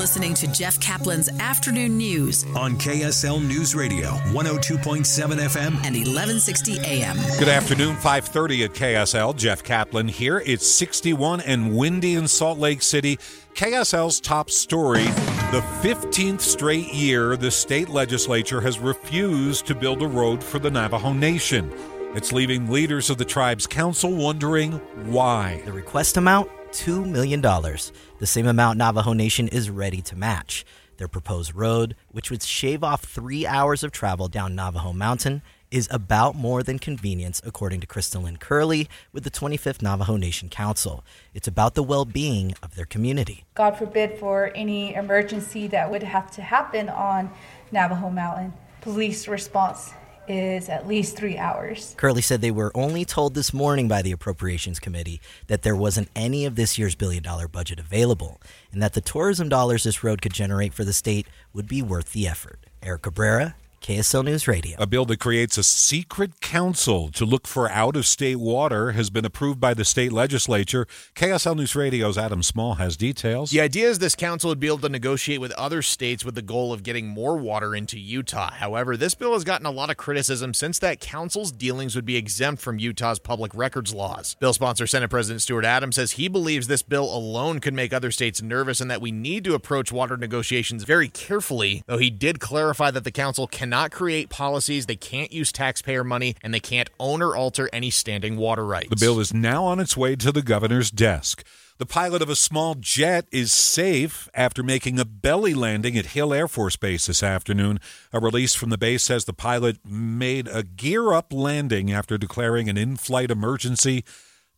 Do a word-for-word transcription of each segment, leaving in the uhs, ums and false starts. listening to Jeff Kaplan's Afternoon News on K S L News Radio, one oh two point seven F M and eleven sixty A M. Good afternoon, five thirty at K S L. Jeff Kaplan here. It's sixty-one and windy in Salt Lake City. K S L's top story, the fifteenth straight year the state legislature has refused to build a road for the Navajo Nation. It's leaving leaders of the tribe's council wondering why. The request amount, two million dollars, the same amount Navajo Nation is ready to match. Their proposed road, which would shave off three hours of travel down Navajo Mountain, is about more than convenience, according to Kristalyn Curley with the twenty-fifth Navajo Nation Council. It's about the well-being of their community. God forbid for any emergency that would have to happen on Navajo Mountain. Police response is at least three hours. Curley said they were only told this morning by the Appropriations Committee that there wasn't any of this year's billion-dollar budget available, and that the tourism dollars this road could generate for the state would be worth the effort. Eric Cabrera, K S L News Radio. A bill that creates a secret council to look for out-of-state water has been approved by the state legislature. K S L News Radio's Adam Small has details. The idea is this council would be able to negotiate with other states with the goal of getting more water into Utah. However, this bill has gotten a lot of criticism since that council's dealings would be exempt from Utah's public records laws. Bill sponsor Senate President Stuart Adams says he believes this bill alone could make other states nervous and that we need to approach water negotiations very carefully, though he did clarify that the council can not create policies, they can't use taxpayer money, and they can't own or alter any standing water rights. The bill is now on its way to the governor's desk. The pilot of a small jet is safe after making a belly landing at Hill Air Force Base this afternoon. A release from the base says the pilot made a gear-up landing after declaring an in-flight emergency.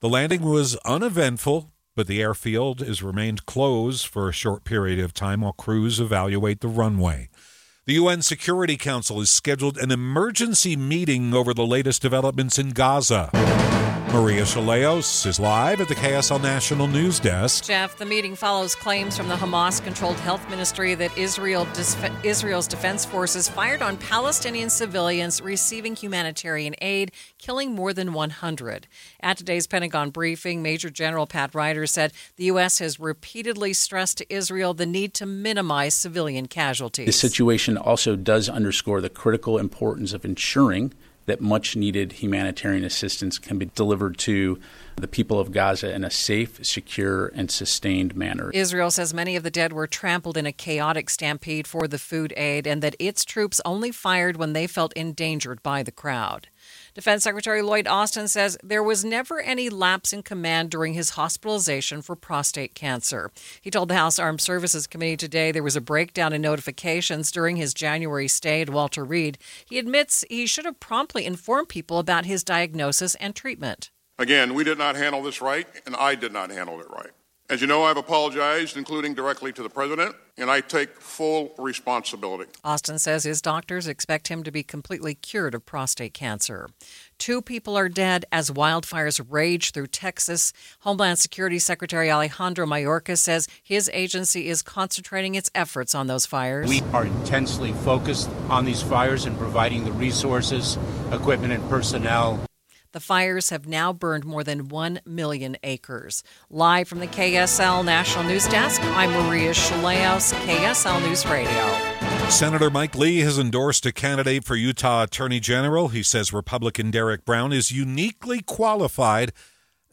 The landing was uneventful, but the airfield has remained closed for a short period of time while crews evaluate the runway. The U N Security Council has scheduled an emergency meeting over the latest developments in Gaza. Maria Shaleos is live at the K S L National News Desk. Jeff, the meeting follows claims from the Hamas-controlled health ministry that Israel, Israel's defense forces fired on Palestinian civilians receiving humanitarian aid, killing more than one hundred. At today's Pentagon briefing, Major General Pat Ryder said the U S has repeatedly stressed to Israel the need to minimize civilian casualties. The situation also does underscore the critical importance of ensuring that much-needed humanitarian assistance can be delivered to the people of Gaza in a safe, secure, and sustained manner. Israel says many of the dead were trampled in a chaotic stampede for the food aid and that its troops only fired when they felt endangered by the crowd. Defense Secretary Lloyd Austin says there was never any lapse in command during his hospitalization for prostate cancer. He told the House Armed Services Committee today there was a breakdown in notifications during his January stay at Walter Reed. He admits he should have promptly informed people about his diagnosis and treatment. Again, we did not handle this right, and I did not handle it right. As you know, I've apologized, including directly to the president, and I take full responsibility. Austin says his doctors expect him to be completely cured of prostate cancer. Two people are dead as wildfires rage through Texas. Homeland Security Secretary Alejandro Mayorkas says his agency is concentrating its efforts on those fires. We are intensely focused on these fires and providing the resources, equipment, and personnel. The fires have now burned more than one million acres. Live from the K S L National News Desk, I'm Maria Shaleos, K S L News Radio. Senator Mike Lee has endorsed a candidate for Utah Attorney General. He says Republican Derek Brown is uniquely qualified.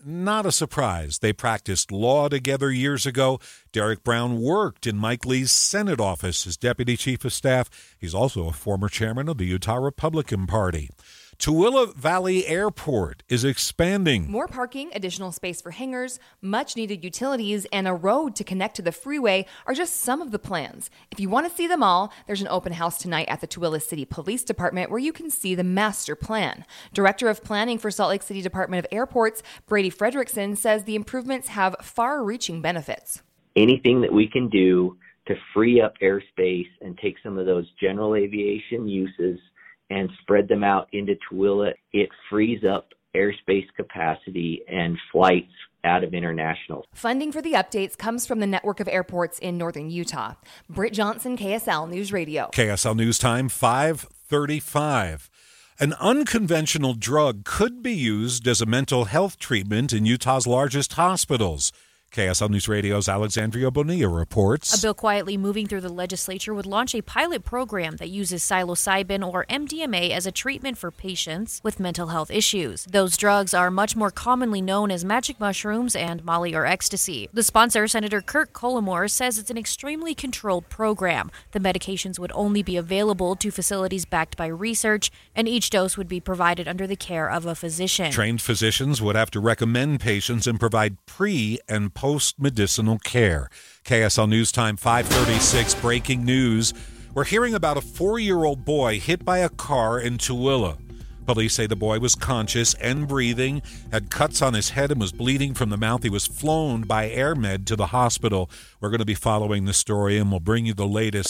Not a surprise. They practiced law together years ago. Derek Brown worked in Mike Lee's Senate office as deputy chief of staff. He's also a former chairman of the Utah Republican Party. Tooele Valley Airport is expanding. More parking, additional space for hangars, much-needed utilities, and a road to connect to the freeway are just some of the plans. If you want to see them all, there's an open house tonight at the Tooele City Police Department where you can see the master plan. Director of Planning for Salt Lake City Department of Airports, Brady Fredrickson, says the improvements have far-reaching benefits. Anything that we can do to free up airspace and take some of those general aviation uses and spread them out into Tooele, it frees up airspace capacity and flights out of international. Funding for the updates comes from the network of airports in northern Utah. Britt Johnson, K S L News Radio. K S L News Time, five thirty-five. An unconventional drug could be used as a mental health treatment in Utah's largest hospitals. K S L News Radio's Alexandria Bonilla reports. A bill quietly moving through the legislature would launch a pilot program that uses psilocybin or M D M A as a treatment for patients with mental health issues. Those drugs are much more commonly known as magic mushrooms and Molly or ecstasy. The sponsor, Senator Kirk Colomore, says it's an extremely controlled program. The medications would only be available to facilities backed by research, and each dose would be provided under the care of a physician. Trained physicians would have to recommend patients and provide pre- and post-medicinal care. K S L News Time five thirty-six, breaking news. We're hearing about a four-year-old boy hit by a car in Tooele. Police say the boy was conscious and breathing, had cuts on his head and was bleeding from the mouth. He was flown by AirMed to the hospital. We're going to be following the story and we'll bring you the latest.